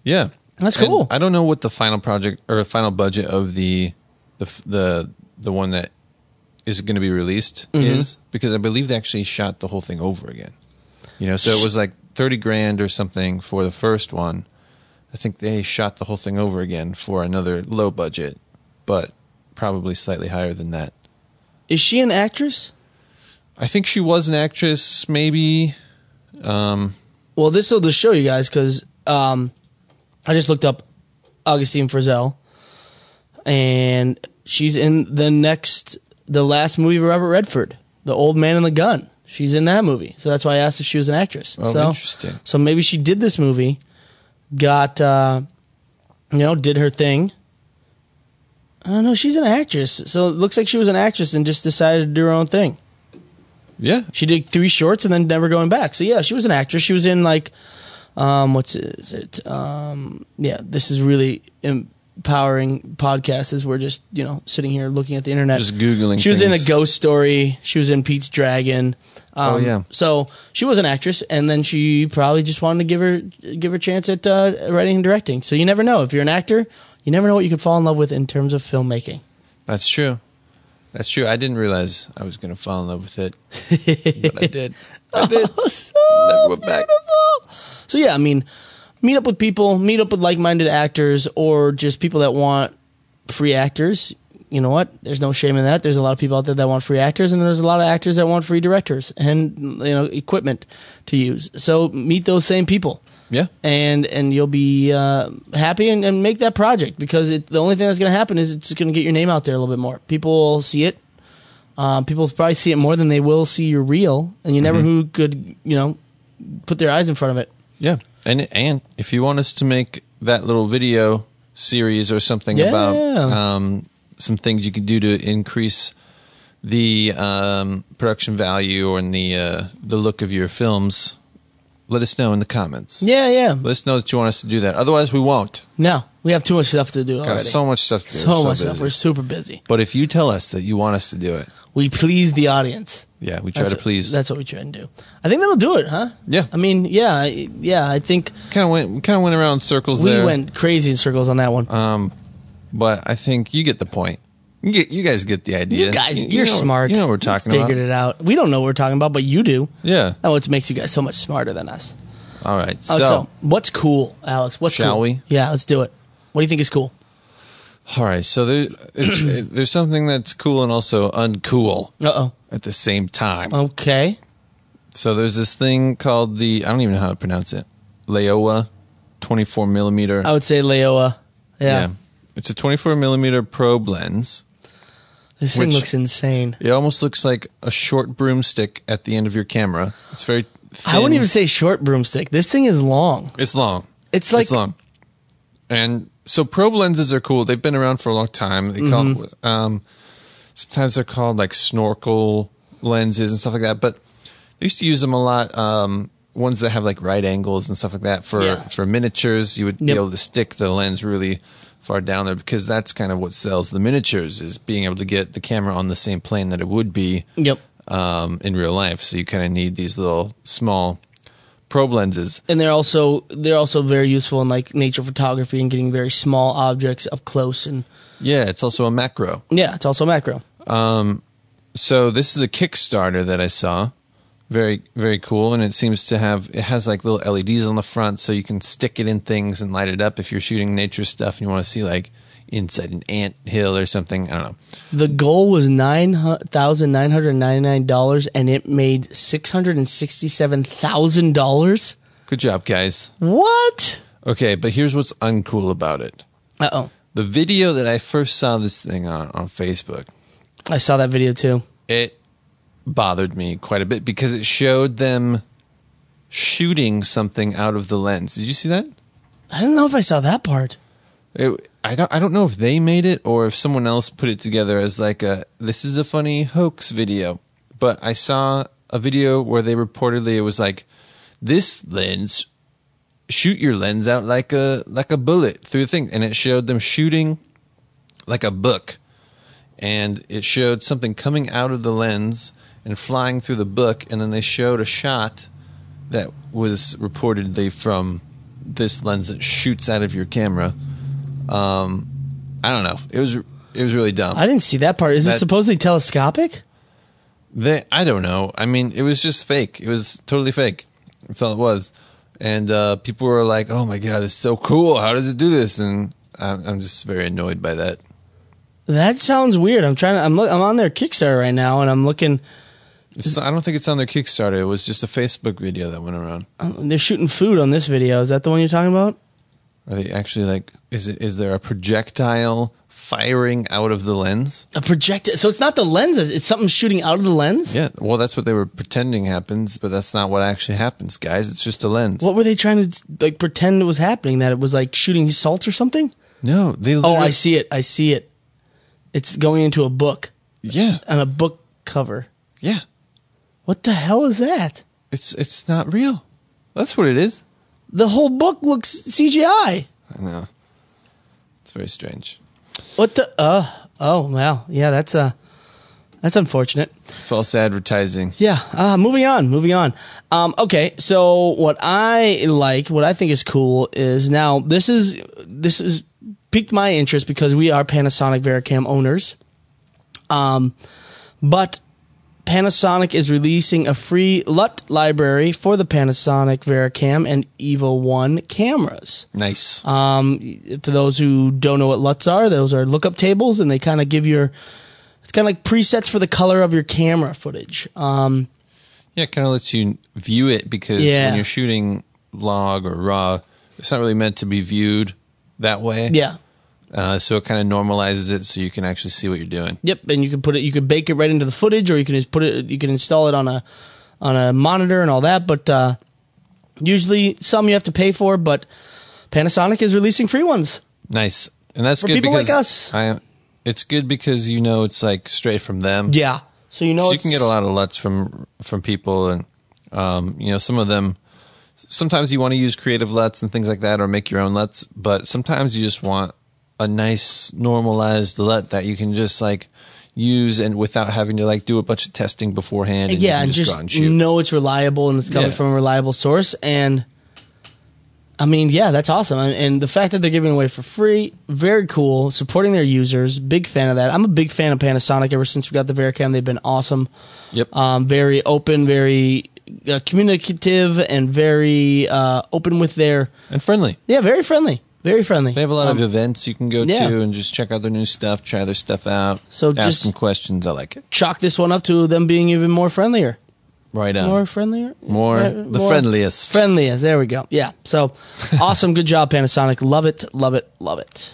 Yeah, that's cool. And I don't know what the final project or final budget of the one that is going to be released is, because I believe they actually shot the whole thing over again. You know, so it was like $30,000 or something for the first one. I think they shot the whole thing over again for another low budget, but probably slightly higher than that. Is she an actress? I think she was an actress, maybe. Well, this will just show you guys, because I just looked up Augustine Frizzell, and she's in the last movie of Robert Redford, The Old Man and the Gun. She's in that movie, so that's why I asked if she was an actress. Oh, so, interesting. So maybe she did this movie, got, did her thing. I don't know. She's an actress. So it looks like she was an actress and just decided to do her own thing. Yeah. She did 3 shorts and then Never Going Back. So, yeah, she was an actress. She was in, like, this is really empowering podcast as we're just, sitting here looking at the internet. Just Googling She was things. In A Ghost Story. She was in Pete's Dragon. So she was an actress, and then she probably just wanted to give her chance at writing and directing. So you never know. If you're an actor, you never know what you could fall in love with in terms of filmmaking. That's true. That's true. I didn't realize I was going to fall in love with it, but I did. Oh, so beautiful. Back. So yeah, I mean, meet up with people, meet up with like-minded actors, or just people that want free actors. You know what? There's no shame in that. There's a lot of people out there that want free actors, and there's a lot of actors that want free directors and equipment to use. So meet those same people. Yeah, and you'll be happy and make that project, because the only thing that's going to happen is it's going to get your name out there a little bit more. People will see it. People probably see it more than they will see your reel, and you never who could put their eyes in front of it. Yeah, and if you want us to make that little video series or something about some things you can do to increase the production value or in the look of your films. Let us know in the comments. Yeah. Let us know that you want us to do that. Otherwise, we won't. No. We have too much stuff to do already. So much stuff to do. So much stuff. We're super busy. But if you tell us that you want us to do it. We please the audience. Yeah, we try to please. That's what we try to do. I think that'll do it, huh? Yeah. I mean, yeah, I think. We kind of went around in circles there. We went crazy in circles on that one. But I think you get the point. You guys get the idea. You guys, you're smart. You know what we're talking about. Figured it out. We don't know what we're talking about, but you do. Yeah. That what makes you guys so much smarter than us. All right. So what's cool, Alex? Shall we? Yeah, let's do it. What do you think is cool? All right. So there's something that's cool and also uncool. Uh-oh. At the same time. Okay. So there's this thing called I don't even know how to pronounce it. Laowa 24 millimeter. I would say Laowa. Yeah. It's a 24 millimeter probe lens. This thing looks insane. It almost looks like a short broomstick at the end of your camera. It's very thin. I wouldn't even say short broomstick. This thing is long. It's long. It's long. And so probe lenses are cool. They've been around for a long time. They call it, sometimes they're called like snorkel lenses and stuff like that. But they used to use them a lot, ones that have like right angles and stuff like that for miniatures. You would be able to stick the lens really far down there, because that's kind of what sells the miniatures, is being able to get the camera on the same plane that it would be in real life. So you kind of need these little small probe lenses, and they're also very useful in like nature photography and getting very small objects up close. And it's also a macro. So this is a Kickstarter that I saw. Very, very cool, and it has like little LEDs on the front, so you can stick it in things and light it up if you're shooting nature stuff and you want to see like inside an ant hill or something. I don't know. The goal was $9,999, and it made $667,000. Good job, guys. What? Okay, but here's what's uncool about it. Uh-oh. The video that I first saw this thing on Facebook. I saw that video too. It bothered me quite a bit because it showed them shooting something out of the lens. Did you see that? I don't know if I saw that part. I don't know if they made it or if someone else put it together as like this is a funny hoax video. But I saw a video where they reportedly, it was like, this lens, shoot your lens out like a bullet through the thing. And it showed them shooting like a book. And it showed something coming out of the lens and flying through the book, and then they showed a shot that was reportedly from this lens that shoots out of your camera. I don't know. It was really dumb. I didn't see that part. Is it supposedly telescopic? I don't know. I mean, it was just fake. It was totally fake. That's all it was. And people were like, "Oh my god, it's so cool! How does it do this?" And I'm just very annoyed by that. That sounds weird. I'm on their Kickstarter right now, and I'm looking. I don't think it's on their Kickstarter. It was just a Facebook video that went around. They're shooting food on this video. Is that the one you're talking about? Are they actually like? Is there a projectile firing out of the lens. A projector. So it's not the lens. It's something shooting out of the lens? Yeah. Well, that's what they were pretending happens, but that's not what actually happens, guys. It's just a lens. What were they trying to like pretend was happening? That it was like shooting salt or something? No. I see it. I see it. It's going into a book. Yeah. On a book cover. Yeah. What the hell is that? It's not real. That's what it is. The whole book looks CGI. I know. It's very strange. What the? Oh, wow. Yeah, that's unfortunate. False advertising. Yeah. Moving on. Okay. So what I like, what I think is cool is now this is piqued my interest because we are Panasonic Vericam owners. But Panasonic is releasing a free LUT library for the Panasonic Vericam and Evo One cameras. Nice. For those who don't know what LUTs are, those are lookup tables, and they kind of give it's kind of like presets for the color of your camera footage. Yeah, it kind of lets you view it because when you're shooting log or raw, it's not really meant to be viewed that way. Yeah. So it kind of normalizes it so you can actually see what you're doing. Yep, and you can bake it right into the footage, or you can install it on a monitor and all that, but usually some you have to pay for, but Panasonic is releasing free ones. Nice. And that's for good people like us. It's good because it's like straight from them. Yeah. So you can get a lot of LUTs from people, and some of them, sometimes you want to use creative LUTs and things like that, or make your own LUTs, but sometimes you just want a nice normalized LUT that you can just like use and without having to like do a bunch of testing beforehand. And yeah, you just know it's reliable and it's coming from a reliable source. And I mean, yeah, that's awesome. And the fact that they're giving away for free, very cool. Supporting their users, big fan of that. I'm a big fan of Panasonic ever since we got the Vericam. They've been awesome. Yep. Very open, very communicative, and very open with their and friendly. Yeah, very friendly. Very friendly. They have a lot of events you can go to and just check out their new stuff, try their stuff out, ask some questions. I like it. Chalk this one up to them being even more friendlier. Right on. More friendlier? More friendliest. Friendliest. There we go. Yeah. So, awesome. Good job, Panasonic. Love it. Love it. Love it.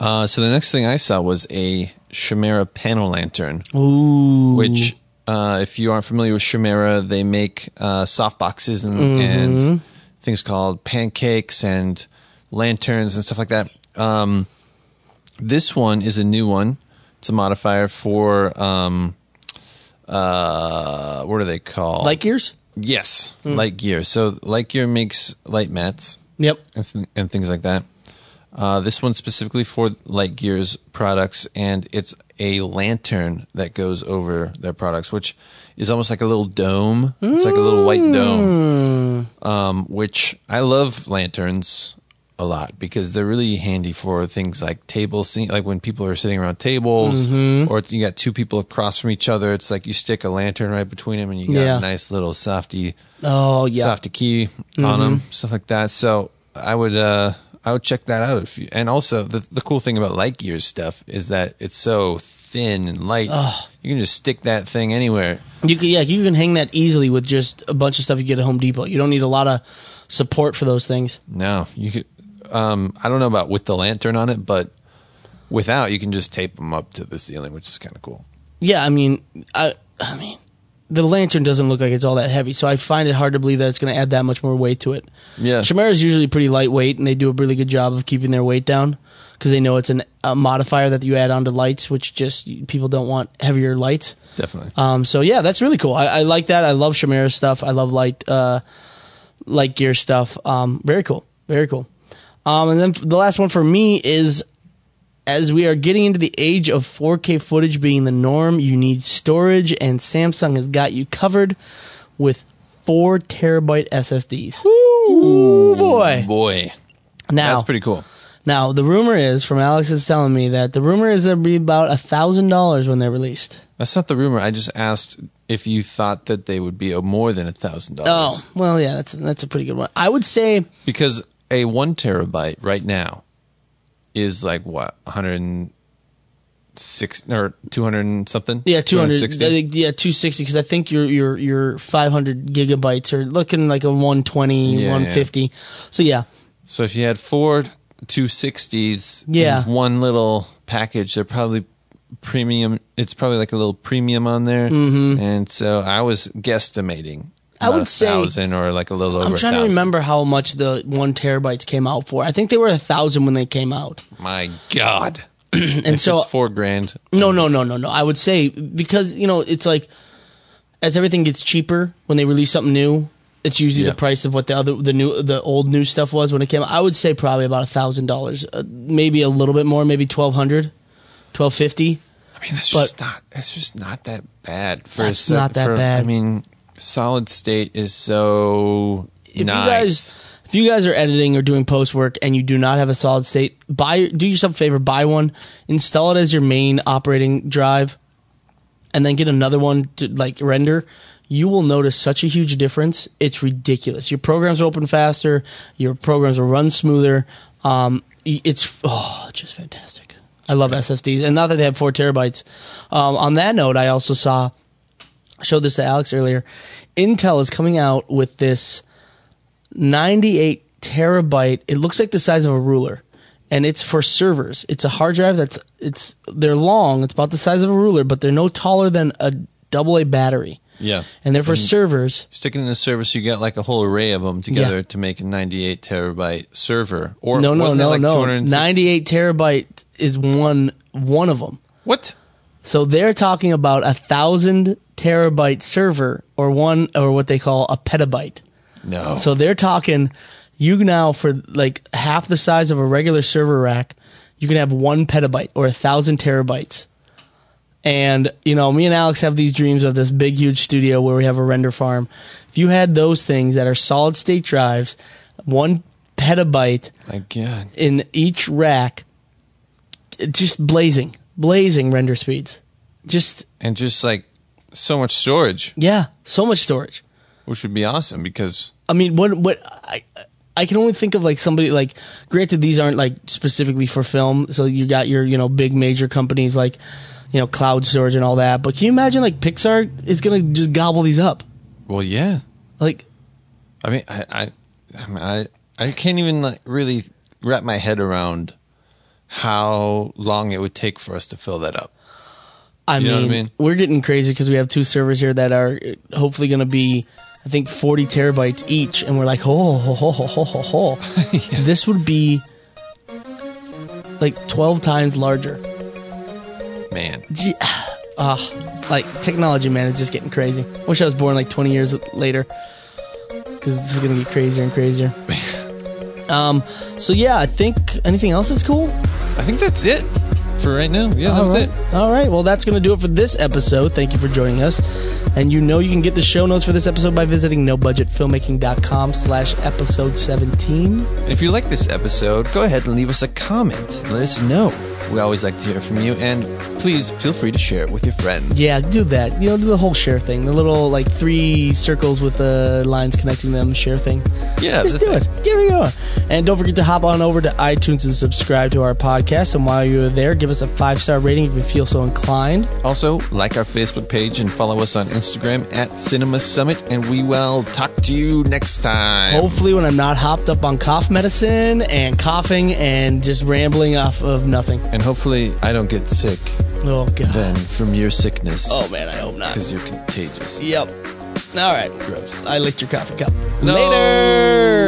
So, the next thing I saw was a Chimera panel lantern. Ooh. Which, if you aren't familiar with Chimera, they make soft boxes and things called pancakes and lanterns and stuff like that. This one is a new one. It's a modifier for what are they called? Light gears? Yes, light gear. So LiteGear makes light mats. Yep, and things like that. This one's specifically for LiteGear's products, and it's a lantern that goes over their products, which is almost like a little dome. It's like a little white dome, which I love lanterns a lot because they're really handy for things like like when people are sitting around tables, or you got two people across from each other. It's like you stick a lantern right between them, and you got a nice little softy key on them, stuff like that. So I would check that out. And also the cool thing about LiteGear's stuff is that it's so thin and light. Ugh. You can just stick that thing anywhere. You can hang that easily with just a bunch of stuff you get at Home Depot. You don't need a lot of support for those things. No, you could. I don't know about with the lantern on it, but without, you can just tape them up to the ceiling, which is kind of cool. Yeah, I mean, I mean, the lantern doesn't look like it's all that heavy, so I find it hard to believe that it's going to add that much more weight to it. Yeah, Chimera is usually pretty lightweight, and they do a really good job of keeping their weight down because they know it's a modifier that you add onto lights, which just people don't want heavier lights. Definitely. So yeah, that's really cool. I like that. I love Chimera stuff. I love LiteGear stuff. Very cool. Very cool. And then the last one for me is, as we are getting into the age of 4K footage being the norm, you need storage, and Samsung has got you covered with 4 terabyte SSDs. Ooh, boy. Now, that's pretty cool. Now, the rumor is, from Alex is telling me, that the rumor is it'll be about $1,000 when they're released. That's not the rumor. I just asked if you thought that they would be more than $1,000. Oh, well, yeah, that's a pretty good one. I would say, because a 1 terabyte right now is like what, 106 or 200 something? Yeah, 260. Yeah, 260. Because I think your 500 gigabytes are looking like a 120, 150. So yeah. So if you had 4 260s in one little package. They're probably premium. It's probably like a little premium on there. Mm-hmm. And so I was guesstimating. I would say $1,000 or like a little over. I'm trying to remember how much the 1 terabytes came out for. I think they were $1,000 when they came out. My God! And if so it's $4,000. No. I would say because you know it's like as everything gets cheaper when they release something new, it's usually the price of what the old new stuff was when it came out. I would say probably about $1,000, maybe a little bit more, maybe $1,200, $1,250. I mean, that's just not that bad. That's not that bad. I mean. Solid state is so nice. If you guys are editing or doing post work and you do not have a solid state, do yourself a favor, buy one, install it as your main operating drive, and then get another one to like render. You will notice such a huge difference. It's ridiculous. Your programs will open faster. Your programs will run smoother. It's just fantastic. I love SSDs, and not that they have 4 terabytes. On that note, I also saw. I showed this to Alex earlier. Intel is coming out with this 98 terabyte. It looks like the size of a ruler, and it's for servers. It's a hard drive they're long. It's about the size of a ruler, but they're no taller than a AA battery. Yeah, and they're for servers. Sticking in the server, so you get like a whole array of them together to make a 98 terabyte server. Or no. 98 terabyte is one of them. What? So they're talking about 1,000 terabyte server or what they call a petabyte. No. So they're talking you now for like half the size of a regular server rack, you can have 1 petabyte or 1,000 terabytes. And, you know, me and Alex have these dreams of this big, huge studio where we have a render farm. If you had those things that are solid state drives, 1 petabyte in each rack, just blazing render speeds. Just like so much storage. Yeah, so much storage. Which would be awesome because I mean, what I can only think of like somebody like. Granted, these aren't like specifically for film, so you got your big major companies like cloud storage and all that. But can you imagine like Pixar is gonna just gobble these up? Well, yeah. Like, I mean, I can't even like really wrap my head around how long it would take for us to fill that up. I mean, we're getting crazy because we have two servers here that are hopefully going to be, I think, 40 terabytes each. And we're like, yeah. This would be like 12 times larger. Man. Gee, like technology, man, is just getting crazy. I wish I was born like 20 years later because this is going to get crazier and crazier. So, yeah, I think anything else is cool? I think that's it. For right now. Yeah, that was it. All right. Well, that's going to do it for this episode. Thank you for joining us. And you can get the show notes for this episode by visiting nobudgetfilmmaking.com/episode17. If you like this episode, go ahead and leave us a comment. Let us know. We always like to hear from you. And please feel free to share it with your friends. Yeah, do that. Do the whole share thing. The little, like, 3 circles with the lines connecting them share thing. Yeah. Just do it. Give it a go. And don't forget to hop on over to iTunes and subscribe to our podcast. And while you're there, give us a 5-star rating if you feel so inclined. Also, like our Facebook page and follow us on Instagram at Cinema Summit. And we will talk to you next time. Hopefully when I'm not hopped up on cough medicine and coughing and just rambling off of nothing. And hopefully I don't get sick. Oh, God. Then from your sickness. Oh, man, I hope not. Because you're contagious. Yep. All right. Gross. I licked your coffee cup. No. Later.